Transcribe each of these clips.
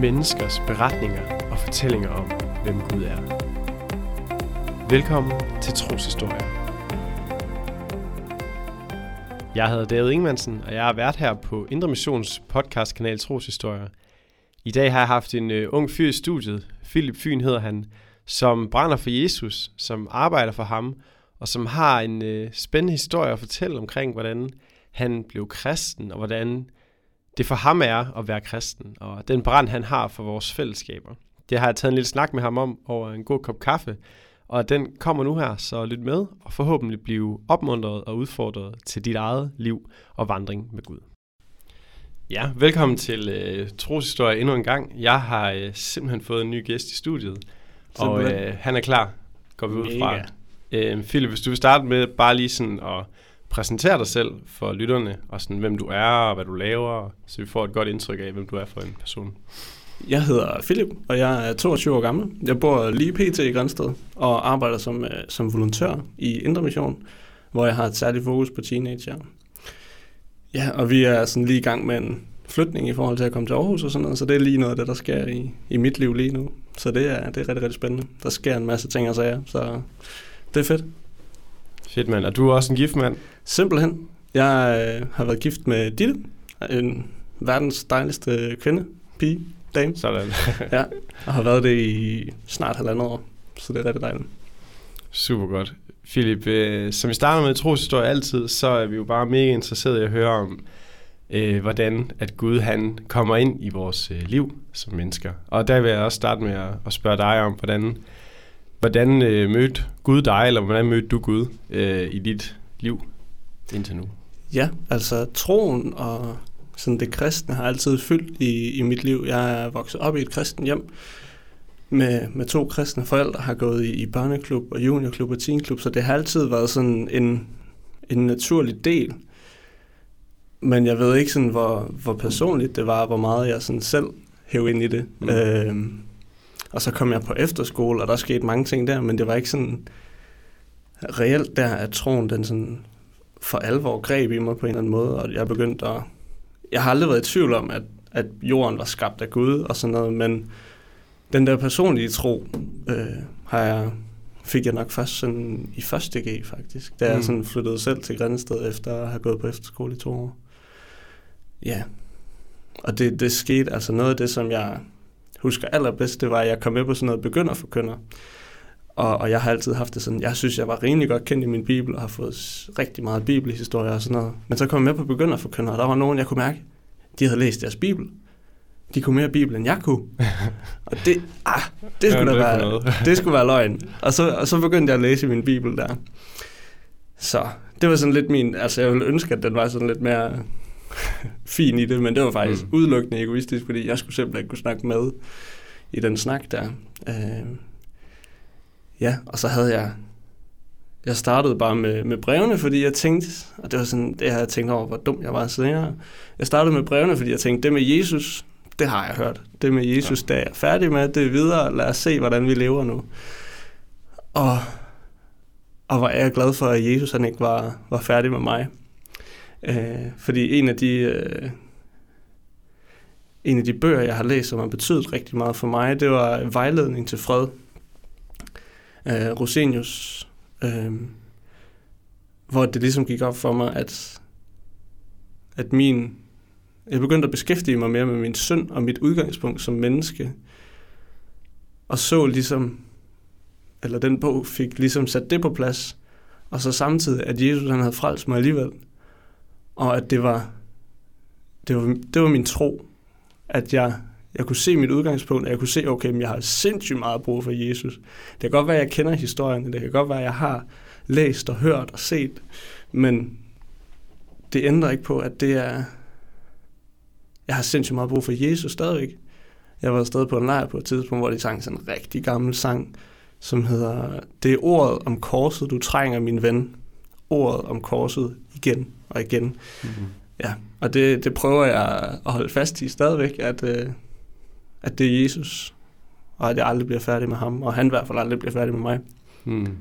menneskers beretninger og fortællinger om, hvem Gud er. Velkommen til Troshistorier. Jeg hedder David Ingemannsen, og jeg er vært her på Indremissions podcastkanal Troshistorier. I dag har jeg haft en ung fyr i studiet, Filip Fyn hedder han, som brænder for Jesus, som arbejder for ham, og som har en spændende historie at fortælle omkring, hvordan han blev kristen, og hvordan det for ham er at være kristen, og den brand, han har for vores fællesskaber. Det har jeg taget en lille snak med ham om over en god kop kaffe, og den kommer nu her, så lyt med, og forhåbentlig blive opmuntret og udfordret til dit eget liv og vandring med Gud. Ja, velkommen til Troshistorie endnu en gang. Jeg har simpelthen fået en ny gæst i studiet, simpelthen. Og han er klar, går vi ud fra. Filip, hvis du vil starte med bare lige sådan at præsentere dig selv for lytterne, og sådan, hvem du er og hvad du laver, så vi får et godt indtryk af, hvem du er for en person. Jeg hedder Filip, og jeg er 22 år gammel. Jeg bor lige pt. I Grænsted og arbejder som volontør i Indremission, hvor jeg har et særligt fokus på teenager. Ja, og vi er sådan lige i gang med en flytning i forhold til at komme til Aarhus og sådan noget, så det er lige noget af det, der sker i mit liv lige nu. Så det er rigtig, rigtig spændende. Der sker en masse ting og sager, så det er fedt. Fedt, mand. Og du er også en gift mand? Simpelthen. Jeg har været gift med Ditte, en verdens dejligste kvinde, pige, dame. Sådan. Ja, og har været det i snart 1,5 år, så det er rigtig dejligt. Super godt. Filip, som vi starter med troshistorie altid, så er vi jo bare mega interesserede i at høre om, hvordan at Gud han kommer ind i vores liv som mennesker. Og der vil jeg også starte med at spørge dig om, hvordan mødte Gud dig, eller hvordan mødte du Gud i dit liv indtil nu? Ja, altså troen og sådan det kristne har altid fyldt i mit liv. Jeg er vokset op i et kristent hjem med 2 kristne forældre, har gået i børneklub og juniorklub og teenklub, så det har altid været sådan en naturlig del. Men jeg ved ikke sådan, hvor personligt det var, hvor meget jeg sådan selv hæv ind i det. Og så kom jeg på efterskole, og der skete mange ting der, men det var ikke sådan reelt der, at troen den sådan for alvor greb i mig på en eller anden måde, og jeg begyndte at... Jeg har aldrig været i tvivl om, at jorden var skabt af Gud og sådan noget, men den der personlige tro fik jeg nok først sådan i 1.G faktisk, da jeg sådan flyttede selv til Grænsted efter at have gået på efterskole i 2 år. Ja, og det skete altså noget af det, som jeg husker allerbedst, det var, at jeg kom med på sådan noget begynderforkynder. Og jeg har altid haft det sådan, jeg synes, jeg var rimelig godt kendt i min bibel, og har fået rigtig meget bibelhistorie og sådan noget. Men så kom jeg med på begynderforkynder, og der var nogen, jeg kunne mærke, de havde læst deres bibel. De kunne mere bibel, end jeg kunne. Og det skulle da være, det skulle være løgn. Og så begyndte jeg at læse min bibel der. Så det var sådan lidt min, altså jeg ville ønske, at den var sådan lidt mere... fin i det, men det var faktisk udelukkende egoistisk, fordi jeg skulle simpelthen ikke kunne snakke med i den snak der. Ja, og så havde jeg startede bare med brevene, fordi jeg tænkte, og det var sådan, det havde jeg tænkt over, hvor dum jeg var senere. Jeg startede med brevene, fordi jeg tænkte, det med Jesus, det har jeg hørt. Det med Jesus, det er jeg færdig med, det er videre, lad os se, hvordan vi lever nu. Og var jeg glad for, at Jesus han ikke var færdig med mig. Fordi en af de bøger, jeg har læst, som har betydet rigtig meget for mig, det var Vejledning til Fred af Rosenius, hvor det ligesom gik op for mig, at jeg begyndte at beskæftige mig mere med min synd og mit udgangspunkt som menneske, og så ligesom, eller den bog fik ligesom sat det på plads, og så samtidig, at Jesus han havde frelst mig alligevel. Og at det var min tro, at jeg kunne se mit udgangspunkt, og jeg kunne se, okay, men jeg har sindssygt meget brug for Jesus. Det kan godt være, at jeg kender historien, det kan godt være, at jeg har læst og hørt og set, men det ændrer ikke på, at jeg har sindssygt meget brug for Jesus stadigvæk. Jeg var stadig på en lejr på et tidspunkt, hvor de sang sådan en rigtig gammel sang, som hedder, det er ordet om korset, du trænger, min ven. Ordet om korset igen og igen. Mm-hmm. Ja, og det prøver jeg at holde fast i stadigvæk, at det er Jesus, og at jeg aldrig bliver færdig med ham, og han i hvert fald aldrig bliver færdig med mig. Mm.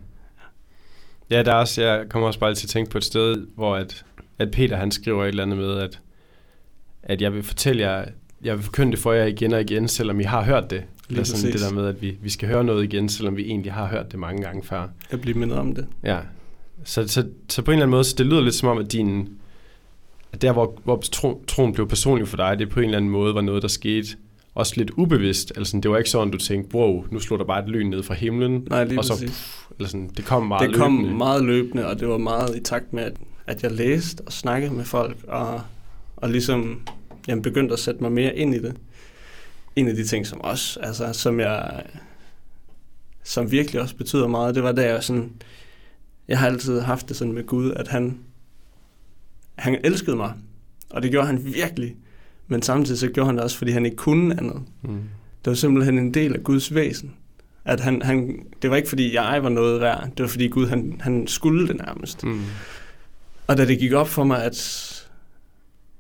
Ja, der er også, jeg kommer også bare til at tænke på et sted, hvor at Peter han skriver et eller andet med, at jeg vil fortælle jer jeg vil forkynde det for jer igen og igen, selvom I har hørt det. Det er sådan det der med, at vi skal høre noget igen, selvom vi egentlig har hørt det mange gange før. Jeg bliver mindet om det. Ja. Så på en eller anden måde, så det lyder lidt som om, at der hvor troen blev personlig for dig, det på en eller anden måde var noget, der skete også lidt ubevidst. Altså, det var ikke sådan, du tænkte, wow, nu slog der bare et lyn ned fra himlen. Nej, lige og så, eller sådan, det kom meget løbende. Og det var meget i takt med, at jeg læste og snakkede med folk, og ligesom begyndte at sætte mig mere ind i det. En af de ting, som også, altså, som virkelig også betyder meget, det var da jeg har altid haft det sådan med Gud, at han elskede mig, og det gjorde han virkelig, men samtidig så gjorde han det også, fordi han ikke kunne andet. Mm. Det var simpelthen en del af Guds væsen, at han det var ikke fordi jeg var noget værd, det var fordi Gud han skulle det nærmest. Mm. Og da det gik op for mig,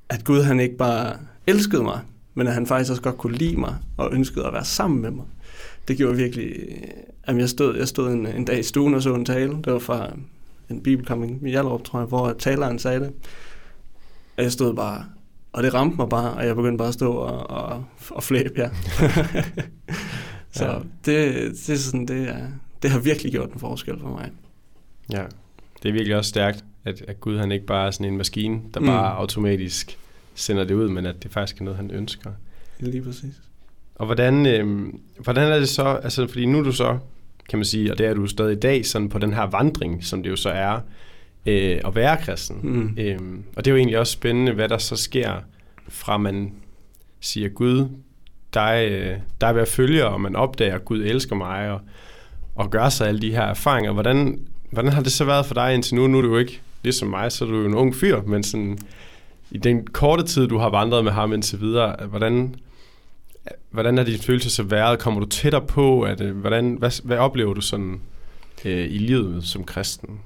at Gud han ikke bare elskede mig, men at han faktisk også godt kunne lide mig og ønskede at være sammen med mig. Det gjorde virkelig, at jeg stod en dag i stuen og så en tale. Det var fra en bibelcamping i Hjallerup, tror jeg, hvor taleren sagde det. Og jeg stod bare, og det ramte mig bare, og jeg begyndte bare at stå og flæbe, ja. Så ja. Det er sådan, det har virkelig gjort en forskel for mig. Ja, det er virkelig også stærkt, at Gud han ikke bare er sådan en maskine, der bare automatisk sender det ud, men at det faktisk er noget, han ønsker. Lige præcis. Og hvordan er det så, altså fordi nu er du så, kan man sige, og det er du stadig i dag, sådan på den her vandring, som det jo så er, at være kristen. Mm. Og det er jo egentlig også spændende, hvad der så sker, fra man siger, Gud, dig vil jeg følge, og man opdager, at Gud elsker mig, og gør sig alle de her erfaringer. Hvordan har det så været for dig indtil nu? Nu er du jo ikke ligesom mig, så er du jo en ung fyr, men sådan, i den korte tid, du har vandret med ham indtil videre, hvordan er dine følelser så været? Kommer du tættere på? Hvad oplever du sådan i livet som kristen?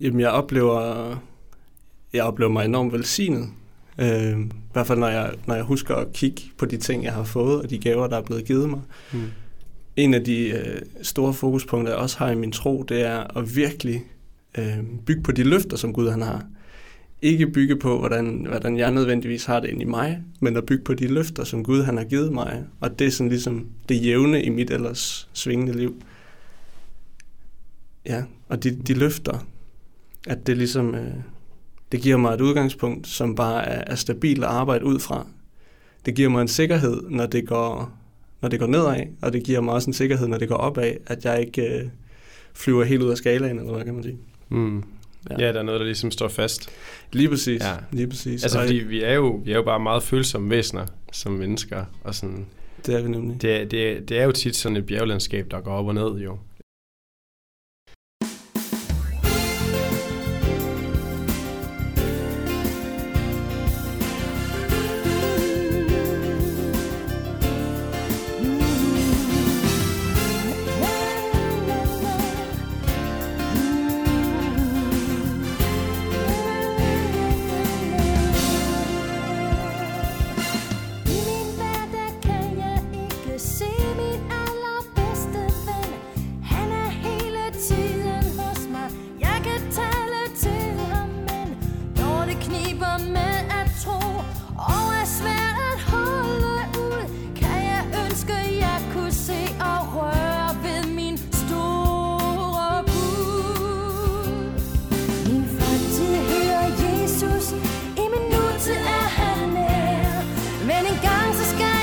Jamen, jeg oplever mig enormt velsignet. I hvert fald, når jeg husker at kigge på de ting, jeg har fået, og de gaver, der er blevet givet mig. Mm. En af de store fokuspunkter, jeg også har i min tro, det er at virkelig bygge på de løfter, som Gud han har. Ikke bygge på, hvordan jeg nødvendigvis har det inde i mig, men at bygge på de løfter, som Gud han har givet mig. Og det er sådan ligesom det jævne i mit ellers svingende liv. Ja, og de løfter, at det ligesom, det giver mig et udgangspunkt, som bare er stabilt at arbejde ud fra. Det giver mig en sikkerhed, når det går nedad, og det giver mig også en sikkerhed, når det går opad, at jeg ikke flyver helt ud af skalaen, eller hvad kan man sige. Mm. Ja, der er noget, der ligesom står fast. Lige præcis. Ja. Lige præcis. Altså, fordi vi er jo bare meget følsomme væsener som mennesker. Og sådan, det er vi nemlig. Det er jo tit sådan et bjerglandskab, der går op og ned, jo. Gang så skal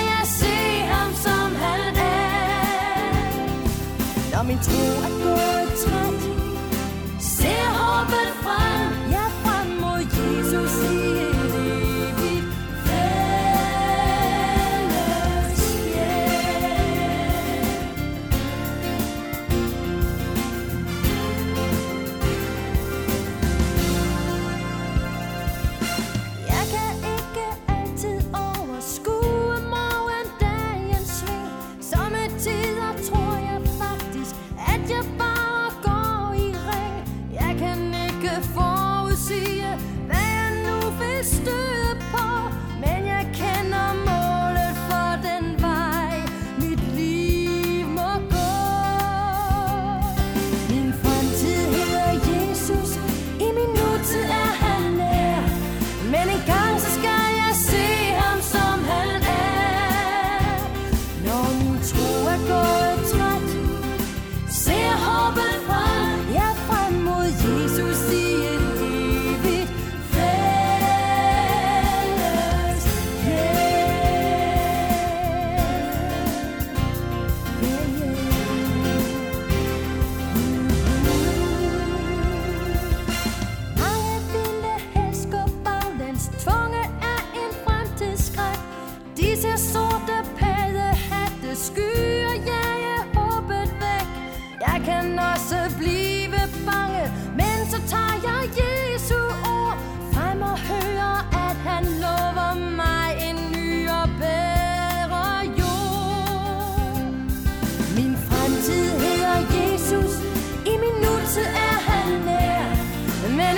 jeg se ham som han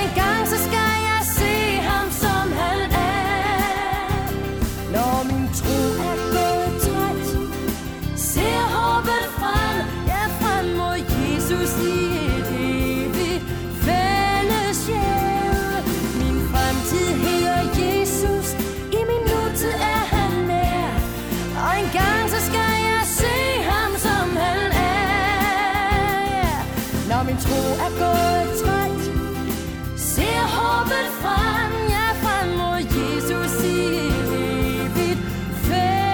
en gang så skal jeg se ham, som han er. Når min tro er blevet træt, ser håbet frem, ja, frem mod Jesus i et evigt fællesskab. Min fremtid hedder Jesus, i min nutid er han nær, og en gang så skal jeg se ham, som han er. Ja. Når min tro er gået træt, håbet frem, ja, frem mod Jesus i evigt fælles.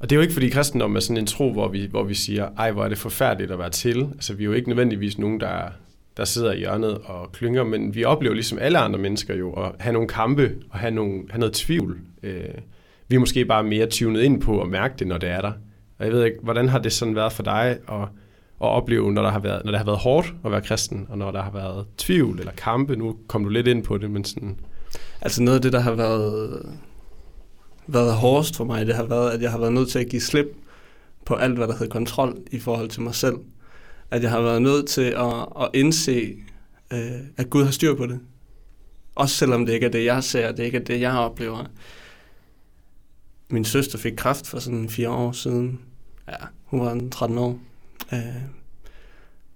Og det er jo ikke, fordi kristendommen er sådan en tro, hvor vi siger, ej, hvor er det forfærdeligt at være til. Altså, vi er jo ikke nødvendigvis nogen, der sidder i hjørnet og klynger, men vi oplever ligesom alle andre mennesker jo at have nogle kampe og have noget tvivl. Vi er måske bare mere tunet ind på at mærke det, når det er der. Og jeg ved ikke, hvordan har det sådan været for dig at opleve, når det har været hårdt at være kristen, og når der har været tvivl eller kampe? Nu kom du lidt ind på det, men sådan... Altså noget af det, der har været hårdest for mig, det har været, at jeg har været nødt til at give slip på alt, hvad der hedder kontrol i forhold til mig selv. At jeg har været nødt til at indse, at Gud har styr på det. Også selvom det ikke er det, jeg ser, det ikke er det, jeg oplever. Min søster fik kræft for sådan 4 år siden. Ja, hun var 13 år.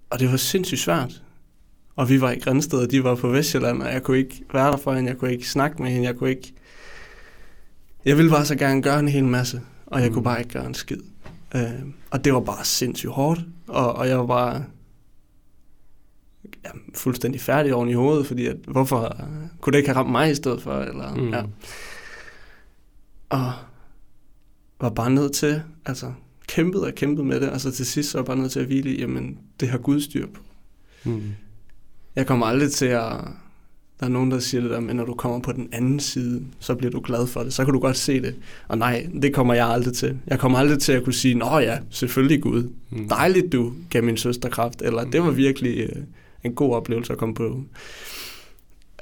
Og det var sindssygt svært. Og vi var i Grænsted, og de var på Vestjylland, og jeg kunne ikke være der for hende, jeg kunne ikke snakke med hende, jeg ville bare så gerne gøre en hel masse, og jeg kunne bare ikke gøre en skid. Og det var bare sindssygt hårdt, og jeg var bare fuldstændig færdig oven i hovedet, fordi at, hvorfor kunne det ikke have ramt mig i stedet for? Eller, ja. Og var bare nødt til, altså kæmpede med det, og så til sidst så var jeg bare nødt til at hvile i, jamen det har Gud styr på. Jeg kommer aldrig til at... Der er nogen, der siger det der, men når du kommer på den anden side, så bliver du glad for det. Så kan du godt se det. Og nej, det kommer jeg aldrig til. Jeg kommer aldrig til at kunne sige, nå ja, selvfølgelig Gud. Dejligt, du gav min søster kraft. Eller det var virkelig en god oplevelse at komme på.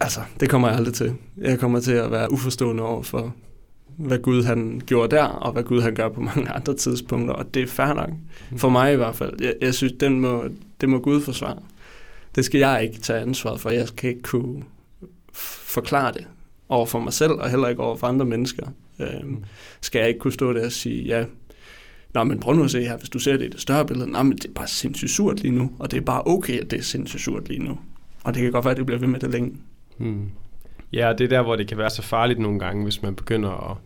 Altså, det kommer jeg aldrig til. Jeg kommer til at være uforstående over for, hvad Gud han gjorde der, og hvad Gud han gør på mange andre tidspunkter. Og det er fair nok. For mig i hvert fald. Jeg synes, det må Gud forsvare. Det skal jeg ikke tage ansvaret for. Jeg skal ikke kunne forklare det over for mig selv, og heller ikke over for andre mennesker. Skal jeg ikke kunne stå der og sige, ja, nå, men prøv nu at se her, hvis du ser det i det større billede, nå, men det er bare sindssygt surt lige nu, og det er bare okay, at det er sindssygt surt lige nu. Og det kan godt være, at det bliver ved med det længe. Ja, det er der, hvor det kan være så farligt nogle gange, hvis man begynder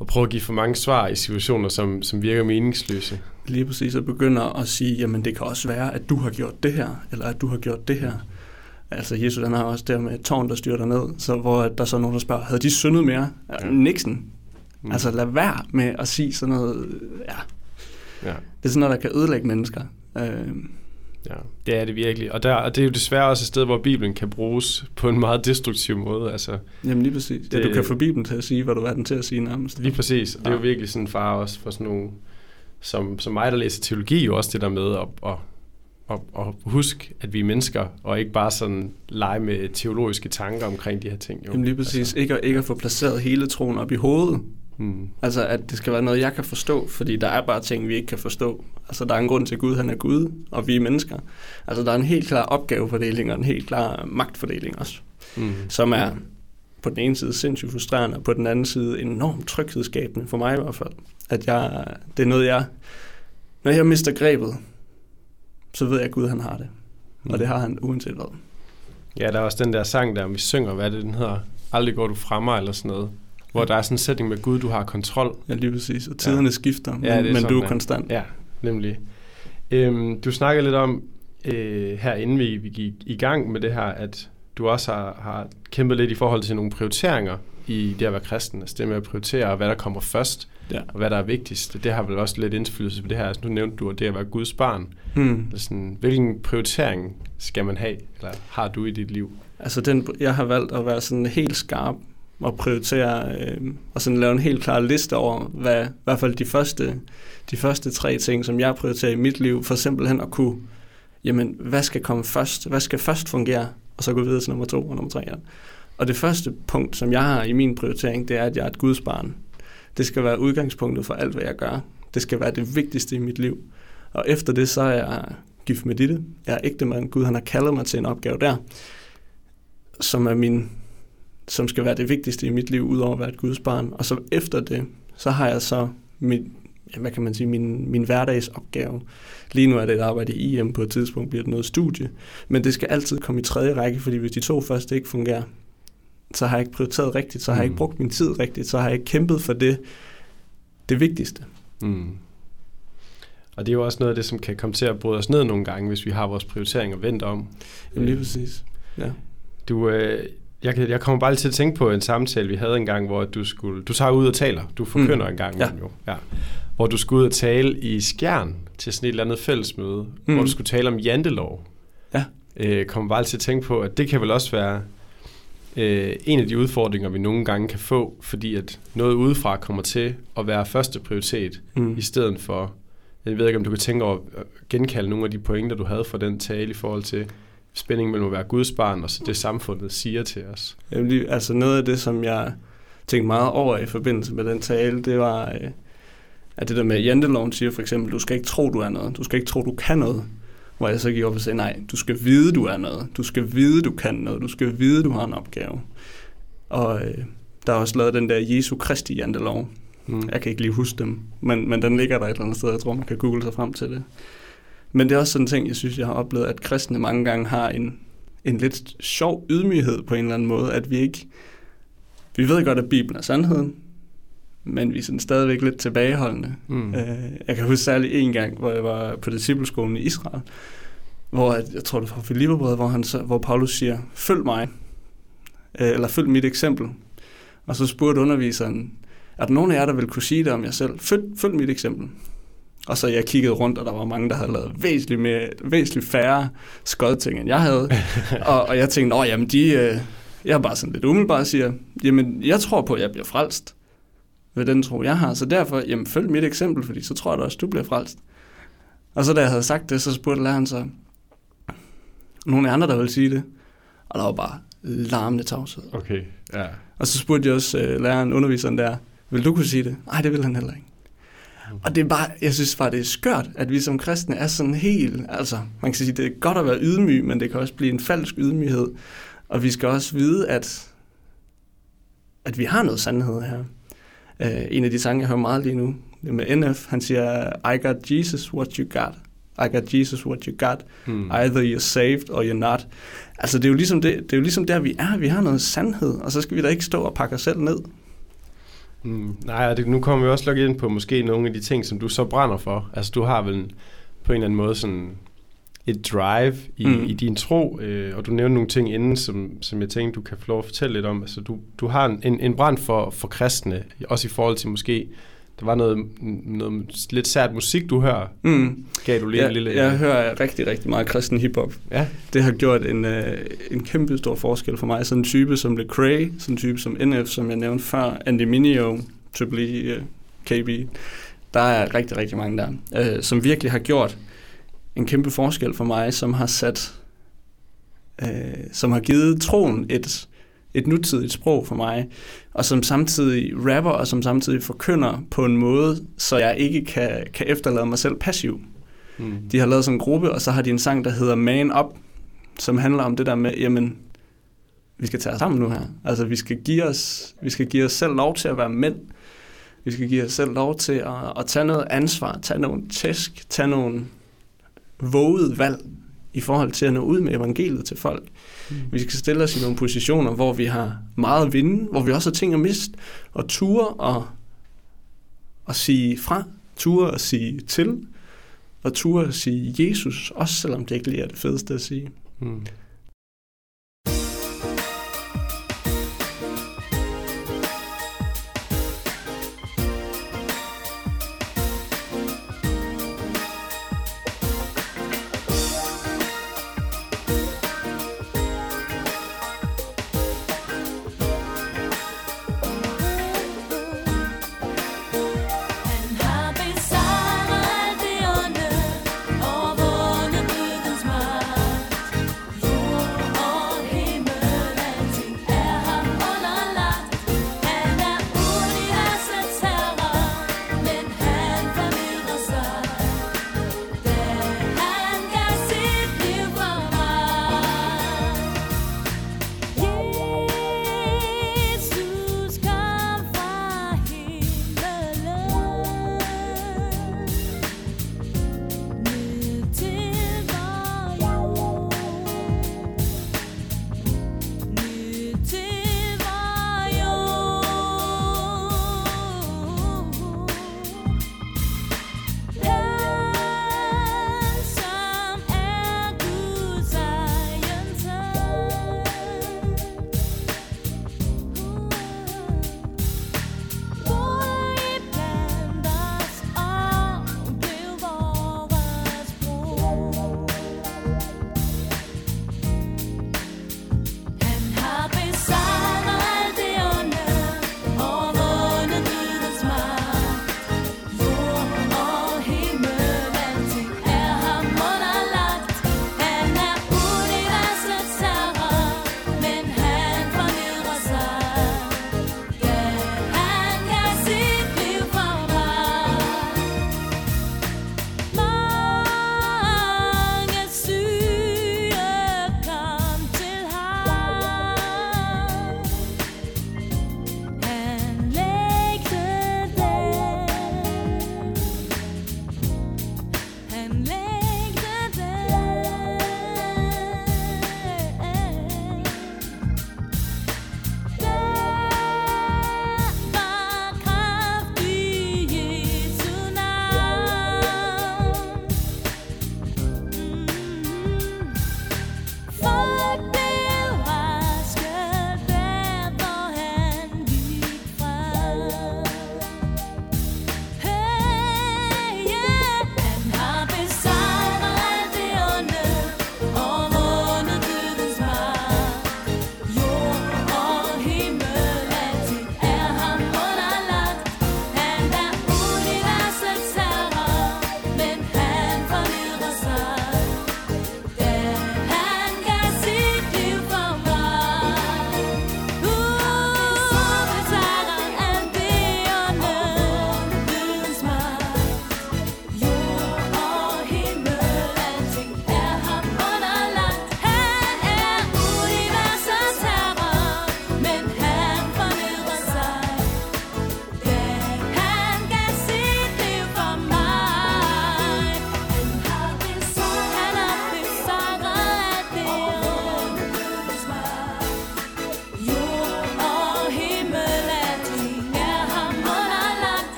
at prøve at give for mange svar i situationer, som virker meningsløse. Lige præcis, og begynder at sige, jamen det kan også være, at du har gjort det her, eller at du har gjort det her. Altså Jesus, han har også der med et tårn, der styrter ned, så hvor der så nogen, der spørger, havde de syndet mere? Ja. Nixon. Altså lad være med at sige sådan noget, ja. Det er sådan noget, der kan ødelægge mennesker. Ja, det er det virkelig. Og det er jo desværre også et sted, hvor Bibelen kan bruges på en meget destruktiv måde. Altså, jamen lige præcis. Det, ja, du kan få Bibelen til at sige, hvad du er den til at sige nærmest. Lige præcis. Det er jo virkelig sådan en fare også for sådan nogle, som mig, der læser teologi, jo også det der med og husk, at vi er mennesker, og ikke bare sådan lege med teologiske tanker omkring de her ting. Jo. Jamen lige præcis. Altså. Ikke at få placeret hele troen op i hovedet. Altså, at det skal være noget, jeg kan forstå, fordi der er bare ting, vi ikke kan forstå. Altså, der er en grund til, at Gud han er Gud, og vi er mennesker. Altså, der er en helt klar opgavefordeling og en helt klar magtfordeling også, som er på den ene side sindssygt frustrerende, og på den anden side enormt tryghedsskabende, for mig i hvert fald. At det er noget, når jeg mister grebet, så ved jeg, at Gud han har det. Og det har han uanset hvad. Ja, der er også den der sang der, om vi synger, hvad det den hedder, aldrig går du fra mig, eller sådan noget. Hvor der er sådan en sætning med, Gud, du har kontrol. Ja, lige præcis. Og tiderne skifter, men sådan, du er konstant. Ja, nemlig. Du snakkede lidt om, her inden vi gik i gang med det her, at du også har kæmpet lidt i forhold til nogle prioriteringer i det at være kristen. Altså det med at prioritere, hvad der kommer først. Ja. Og hvad der er vigtigst, det har vel også lidt indflydelse på det her. Altså, nu nævnte du, at det at være Guds barn. Sådan, hvilken prioritering skal man have, eller har du i dit liv? Altså, jeg har valgt at være sådan helt skarp og prioritere, og sådan lave en helt klar liste over, hvad, i hvert fald de første 3 ting, som jeg prioriterer i mit liv, for simpelthen at kunne, jamen, hvad skal komme først? Hvad skal først fungere? Og så gå videre til nummer 2 og nummer 3. Ja. Og det første punkt, som jeg har i min prioritering, det er, at jeg er et Guds barn. Det skal være udgangspunktet for alt, hvad jeg gør. Det skal være det vigtigste i mit liv. Og efter det, så er jeg gift med Ditte. Jeg er ægtemand. Gud, han har kaldet mig til en opgave der, som skal være det vigtigste i mit liv, udover at være et Guds barn. Og så efter det, så har jeg så min hverdagsopgave. Lige nu er det et arbejde i IM, på et tidspunkt bliver det noget studie. Men det skal altid komme i 3. række, fordi hvis de 2 første ikke fungerer, så har jeg ikke prioriteret rigtigt, så har jeg ikke brugt min tid rigtigt, så har jeg ikke kæmpet for det vigtigste. Og det er jo også noget af det, som kan komme til at bryde os ned nogle gange, hvis vi har vores prioriteringer vendt om. Jamen lige præcis, ja. Jeg kommer bare til at tænke på en samtale, vi havde en gang, hvor du tager ud og taler, du forkynder en gang, jo. Ja. Hvor du skulle ud og tale i Skjern til sådan et eller andet fællesmøde, hvor du skulle tale om jantelov. Ja. Kommer bare til at tænke på, at det kan vel også være en af de udfordringer, vi nogle gange kan få, fordi at noget udefra kommer til at være første prioritet, i stedet for, jeg ved ikke, om du kan tænke over at genkalde nogle af de pointer, du havde fra den tale i forhold til spændingen mellem at være Guds barn og så det samfundet siger til os. Jamen, altså noget af det, som jeg tænkte meget over i forbindelse med den tale, det var, at det der med janteloven siger for eksempel, du skal ikke tro, du er noget, du skal ikke tro, du kan noget. Hvor jeg så gik op og sagde, nej, du skal vide, du er noget. Du skal vide, du kan noget. Du skal vide, du har en opgave. Og der er også lavet den der Jesu Kristi jantelov. Jeg kan ikke lige huske dem, men den ligger der et eller andet sted. Jeg tror, man kan google sig frem til det. Men det er også sådan en ting, jeg synes, jeg har oplevet, at kristne mange gange har en lidt sjov ydmyghed på en eller anden måde, at vi ved godt, at Bibelen er sandheden, men vi er sådan stadigvæk lidt tilbageholdende. Jeg kan huske særlig en gang, hvor jeg var på discipleskolen i Israel, hvor jeg tror, det var Filipperbrød, hvor Paulus siger, følg mig, eller følg mit eksempel. Og så spurgte underviseren, er der nogen af jer, der vil kunne sige det om jer selv? Følg mit eksempel. Og så jeg kiggede rundt, og der var mange, der havde lavet væsentligt færre skodting, end jeg havde. og jeg tænkte, jamen jeg er bare sådan lidt umiddelbart og siger, jamen jeg tror på, at jeg bliver frelst ved den tro, jeg har. Så derfor, følg mit eksempel, fordi så tror jeg da også, du bliver frelst. Og så da jeg havde sagt det, så spurgte læreren så, nogle andre, der ville sige det. Og der var bare larmende tavshed. Okay, ja. Og så spurgte jeg også læreren, underviseren der, vil du kunne sige det? Nej, det ville han heller ikke. Og det er bare, jeg synes bare, det er skørt, at vi som kristne er sådan helt, altså man kan sige, det er godt at være ydmyg, men det kan også blive en falsk ydmyghed. Og vi skal også vide, at vi har noget sandhed her. En af de sange, jeg hører meget lige nu, det med NF, han siger, I got Jesus, what you got. I got Jesus, what you got. Either you're saved, or you're not. Altså det er jo ligesom, det er jo ligesom der, vi er. Vi har noget sandhed, og så skal vi da ikke stå og pakke os selv ned. Nej, nu kommer vi også lukket ind på måske nogle af de ting, som du så brænder for. Altså du har vel på en eller anden måde sådan et drive i din tro, og du nævnte nogle ting inden, som jeg tænkte, du kan få lov at fortælle lidt om. Altså du har en brand for kristne, også i forhold til måske, der var noget lidt sært musik, du hører. Gav du lige en lille... Jeg hører rigtig, rigtig meget kristen hiphop. Ja. Det har gjort en kæmpe stor forskel for mig. Sådan en type som Lecrae, sådan en type som NF, som jeg nævnte før, Andy Mineo, Trip Lee, KB. Der er rigtig, rigtig mange der, som virkelig har gjort en kæmpe forskel for mig, som har givet troen et nutidigt sprog for mig, og som samtidig rapper, og som samtidig forkynder på en måde, så jeg ikke kan efterlade mig selv passiv. De har lavet sådan en gruppe, og så har de en sang, der hedder Man Up, som handler om det der med, jamen, vi skal tage os sammen nu her. Altså, vi skal give os selv lov til at være mænd. Vi skal give os selv lov til at tage noget ansvar, tage nogle tæsk, tage nogle vågede valg i forhold til at nå ud med evangeliet til folk. Vi skal stille os i nogle positioner, hvor vi har meget at vinde, hvor vi også har ting at miste, og ture og sige fra, ture og sige til, og ture og sige Jesus, også selvom det ikke lige er det fedeste at sige.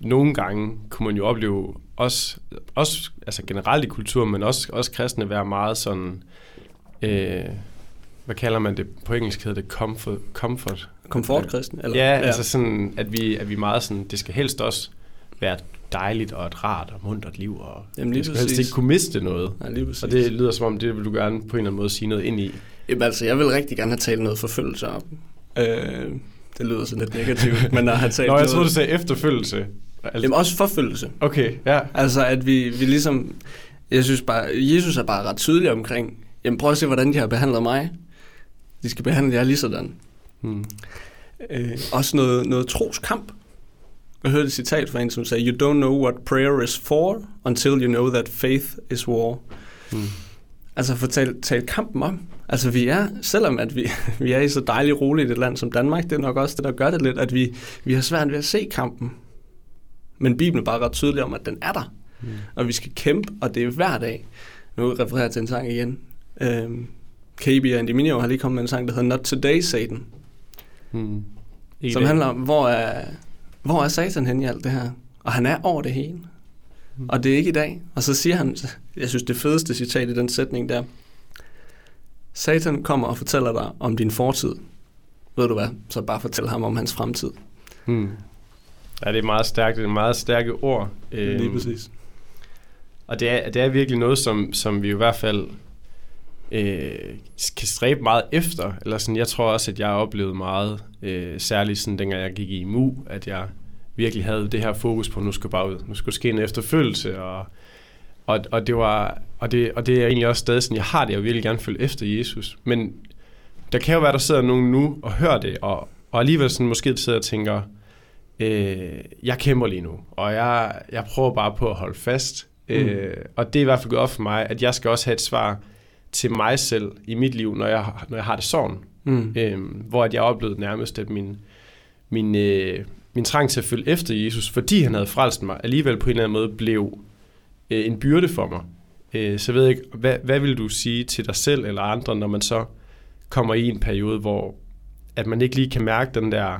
nogle gange kunne man jo opleve også altså generelt i kulturen, men også kristne være meget sådan, hvad kalder man det på engelsk, hedder det comfort. Komfortkristen? Eller? Ja, altså sådan, at vi meget sådan, det skal helst også være dejligt og et rart og muntert liv, og jamen, det skal helst ikke kunne miste noget. Ja, og det lyder som om, det vil du gerne på en eller anden måde sige noget ind i. Jamen altså, jeg vil rigtig gerne have talt noget forfølgelse om. Det lyder sådan lidt negativt, men at have talt noget... Nå, jeg troede, du sagde efterfølgelse. Altså... Jamen også forfølgelse. Okay, ja. Altså, at vi ligesom... Jeg synes bare, Jesus er bare ret tydelig omkring, jamen prøv at se, hvordan de har behandlet mig. De skal behandle jer lige sådan. Også noget troskamp. Jeg hørte et citat fra en, som sagde, "You don't know what prayer is for, until you know that faith is war." Altså for tale kampen om. Altså vi er, selvom at vi er i så dejligt roligt et land som Danmark, det er nok også det, der gør det lidt, at vi har svært ved at se kampen. Men Bibelen er bare ret tydelig om, at den er der. Og vi skal kæmpe, og det er hver dag. Nu refererer jeg til en sang igen. KB og Andy Mineo har lige kommet med en sang, der hedder "Not Today, Satan." Som handler om, hvor er Satan henne i alt det her? Og han er over det hele. Og det er ikke i dag. Og så siger han, jeg synes det fedeste citat i den sætning der, Satan kommer og fortæller dig om din fortid. Ved du hvad? Så bare fortæl ham om hans fremtid. Ja, det er meget stærkt. Det er meget stærke ord. Lige præcis. Og det er virkelig noget, som vi i hvert fald kan stræbe meget efter. Eller sådan, jeg tror også, at jeg oplevede meget, særligt sådan, dengang jeg gik i MU, at jeg virkelig havde det her fokus på, nu skal bare ud, nu skal ske en efterfølgelse, og det var, og det er egentlig også stadig sådan, jeg har det, jeg virkelig gerne følge efter Jesus, men der kan jo være, der sidder nogen nu og hører det, og alligevel sådan, måske sidder og tænker, jeg kæmper lige nu, og jeg prøver bare på at holde fast, og det er i hvert fald gået op for mig, at jeg skal også have et svar til mig selv i mit liv, når jeg har det sådan, hvor at jeg oplevede nærmest, at min trang til at følge efter Jesus, fordi han havde frelst mig, alligevel på en eller anden måde blev en byrde for mig. Så jeg ved ikke, hvad vil du sige til dig selv eller andre, når man så kommer i en periode, hvor at man ikke lige kan mærke den der,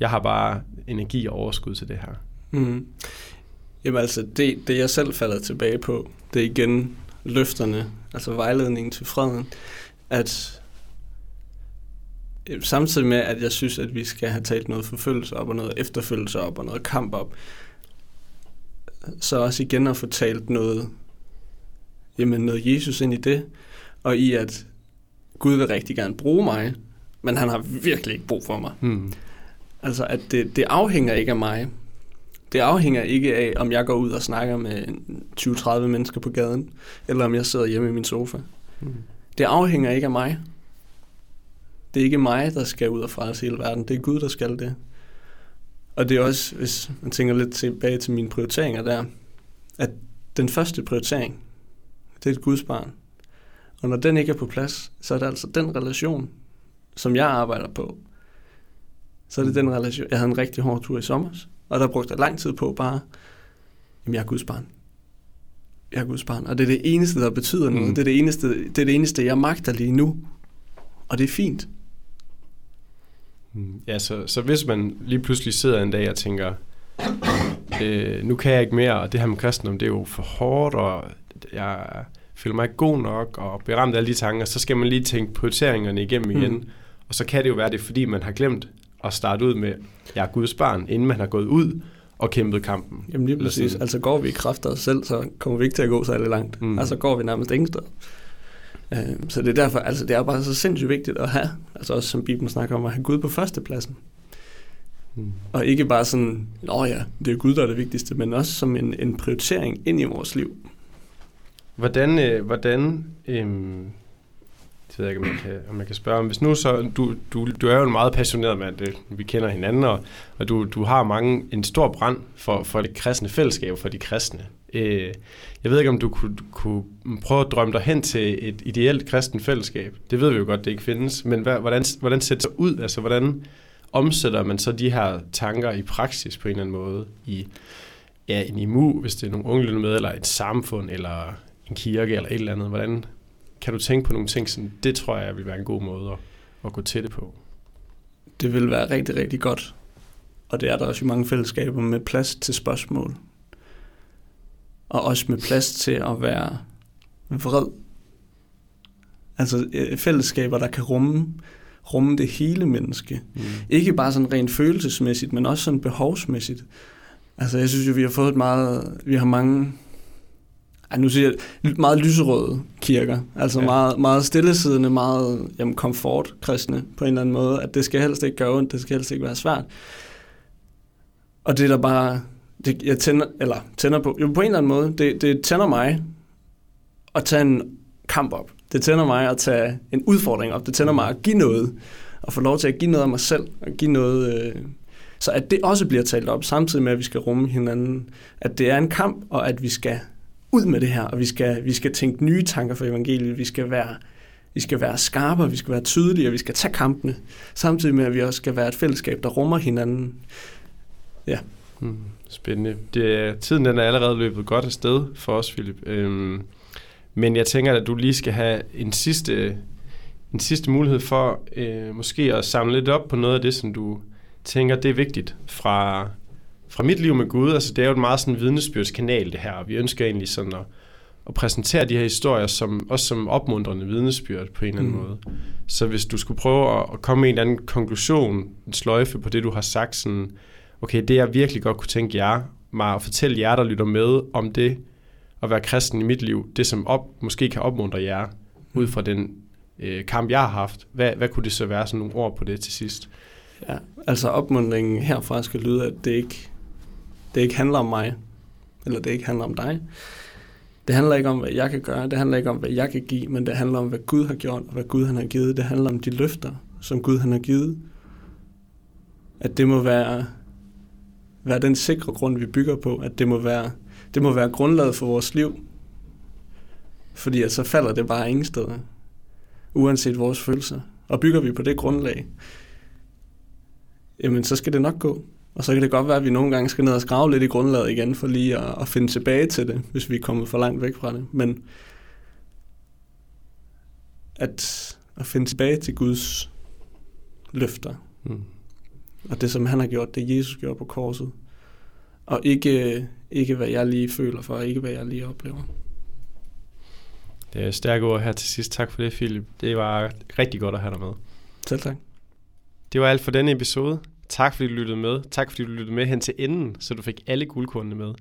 jeg har bare energi og overskud til det her? Jamen altså, det jeg selv falder tilbage på, det er igen løfterne, altså vejledningen til freden, at samtidig med, at jeg synes, at vi skal have talt noget forfølgelse op, og noget efterfølgelse op, og noget kamp op, så også igen at få talt noget Jesus ind i det, og i at Gud vil rigtig gerne bruge mig, men han har virkelig ikke brug for mig. Altså, at det afhænger ikke af mig. Det afhænger ikke af, om jeg går ud og snakker med 20-30 mennesker på gaden, eller om jeg sidder hjemme i min sofa. Det afhænger ikke af mig. Det er ikke mig, der skal ud og frelse hele verden. Det er Gud, der skal det. Og det er også, hvis man tænker lidt tilbage til mine prioriteringer der, at den første prioritering, det er et Guds barn. Og når den ikke er på plads, så er det altså den relation, som jeg arbejder på. Så er det den relation. Jeg havde en rigtig hård tur i sommer, og der brugte jeg lang tid på bare, jamen jeg er Guds barn. Jeg er Guds barn. Og det er det eneste, der betyder noget. Det er det eneste, jeg magter lige nu. Og det er fint. Ja, så hvis man lige pludselig sidder en dag og tænker, nu kan jeg ikke mere, og det her med kristendom, det er jo for hårdt, og jeg føler mig ikke god nok, og bliver ramt af alle de tanker, så skal man lige tænke prioriteringerne igennem igen. Og så kan det jo være det, fordi man har glemt at starte ud med, jeg er Guds barn, inden man har gået ud og kæmpet kampen. Jamen lige præcis. Altså går vi i kraft af os selv, så kommer vi ikke til at gå særlig langt. Altså går vi nærmest ingen steder. Så det er derfor, altså det er bare så sindssygt vigtigt at have, altså også som Bibelen snakker om, at have Gud på førstepladsen. Og ikke bare sådan, nå ja, det er Gud, der er det vigtigste, men også som en prioritering ind i vores liv. Hvordan det ved jeg ikke, om man kan spørge om, hvis nu så, du er jo en meget passioneret mand, vi kender hinanden, og du har en stor brand for det kristne fællesskab, for de kristne. Jeg ved ikke, om du kunne prøve at drømme dig hen til et ideelt kristent fællesskab. Det ved vi jo godt, det ikke findes. Men hvordan sætter det sig ud? Altså, hvordan omsætter man så de her tanker i praksis på en eller anden måde? En IMU, hvis det er nogle unge med, eller et samfund, eller en kirke, eller et eller andet. Hvordan kan du tænke på nogle ting, som det tror jeg vil være en god måde at gå til det på? Det vil være rigtig, rigtig godt Og det er der også i mange fællesskaber med plads til spørgsmål. Og også med plads til at være vred. Altså fællesskaber, der kan rumme det hele menneske. Mm. Ikke bare sådan rent følelsesmæssigt, men også sådan behovsmæssigt. Altså jeg synes jo, vi har fået meget lyserøde kirker. Altså ja. Meget, meget stillesiddende, meget komfortkristne på en eller anden måde. At det skal helst ikke gøre ondt, det skal helst ikke være svært. Og det er der bare... Det, jeg tænder på... Jo, på en eller anden måde. Det tænder mig at tage en kamp op. Det tænder mig at tage en udfordring op. Det tænder mig at give noget. Og få lov til at give noget af mig selv. Og give noget... så at det også bliver talt op, samtidig med, at vi skal rumme hinanden. At det er en kamp, og at vi skal ud med det her. Og vi skal tænke nye tanker for evangeliet. Vi skal være skarpere, vi skal være tydelige, og vi skal tage kampene. Samtidig med, at vi også skal være et fællesskab, der rummer hinanden. Ja. Spændende. Tiden den er allerede løbet godt afsted for os, Filip. Men jeg tænker, at du lige skal have en sidste mulighed for måske at samle lidt op på noget af det, som du tænker, det er vigtigt fra mit liv med Gud. Altså, det er jo et meget sådan vidnesbyrdskanal, det her. Og vi ønsker egentlig sådan at præsentere de her historier som opmuntrende vidnesbyrd på en eller anden måde. Så hvis du skulle prøve at komme med en eller anden konklusion, en sløjfe på det, du har sagt, sådan... Okay, det jeg virkelig godt kunne tænke mig at fortælle jer, der lytter med, om det at være kristen i mit liv, det som måske kan opmuntre jer ud fra den kamp, jeg har haft. Hvad kunne det så være, sådan nogle ord på det til sidst? Ja, altså opmuntringen herfra skal lyde, at det ikke handler om mig, eller det ikke handler om dig. Det handler ikke om, hvad jeg kan gøre, det handler ikke om, hvad jeg kan give, men det handler om, hvad Gud har gjort, og hvad Gud han har givet. Det handler om de løfter, som Gud han har givet. At det må være den sikre grund, vi bygger på, at det må være grundlaget for vores liv. Fordi altså falder det bare ingen steder, uanset vores følelser. Og bygger vi på det grundlag, jamen så skal det nok gå. Og så kan det godt være, at vi nogle gange skal ned og skrave lidt i grundlaget igen, for lige at finde tilbage til det, hvis vi er kommet for langt væk fra det. Men at finde tilbage til Guds løfter. Og det, som han har gjort, det Jesus gjorde på korset. Og ikke hvad jeg lige føler for, og ikke hvad jeg lige oplever. Det er stærke ord her til sidst. Tak for det, Filip. Det var rigtig godt at have dig med. Selv tak. Det var alt for denne episode. Tak fordi du lyttede med. Tak fordi du lyttede med hen til enden, så du fik alle guldkornene med.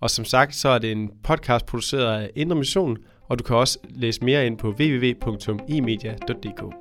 Og som sagt, så er det en podcast produceret af Indremission, og du kan også læse mere ind på www.imedia.dk.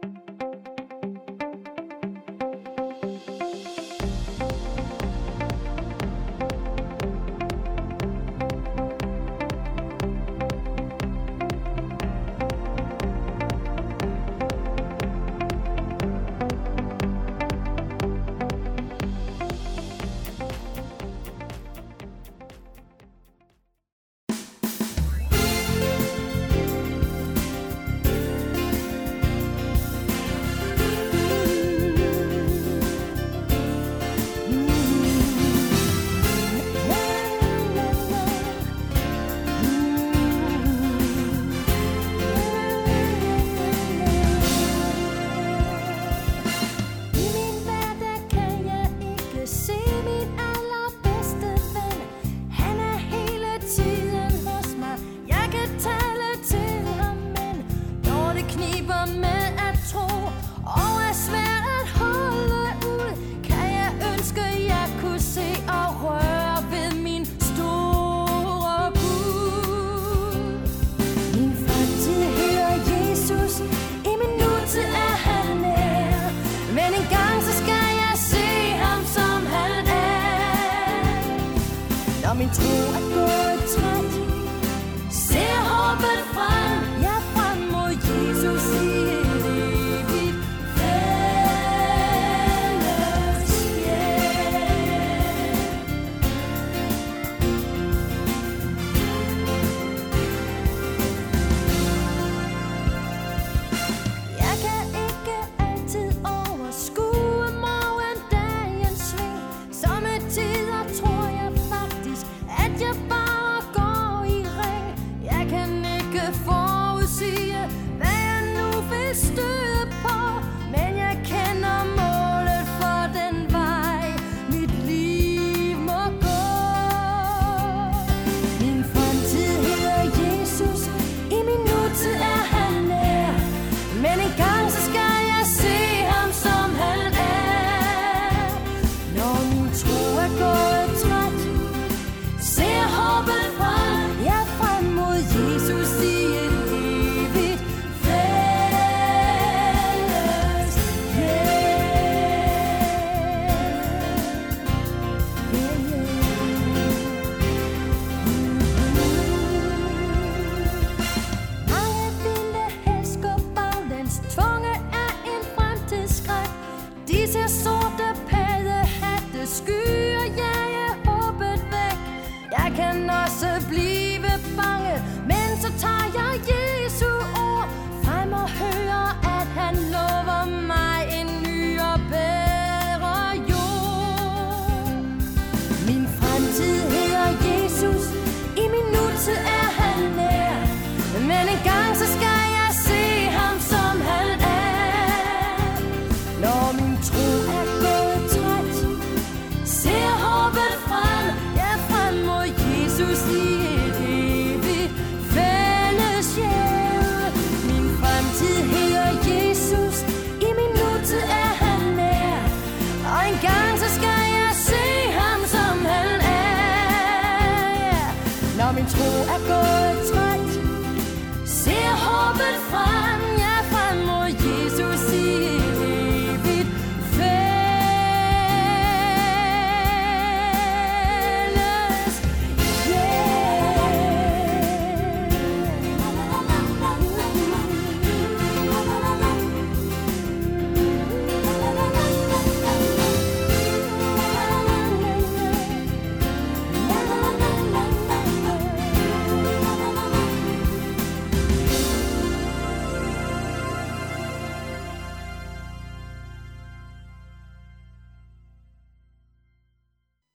Min tro er gået i træ.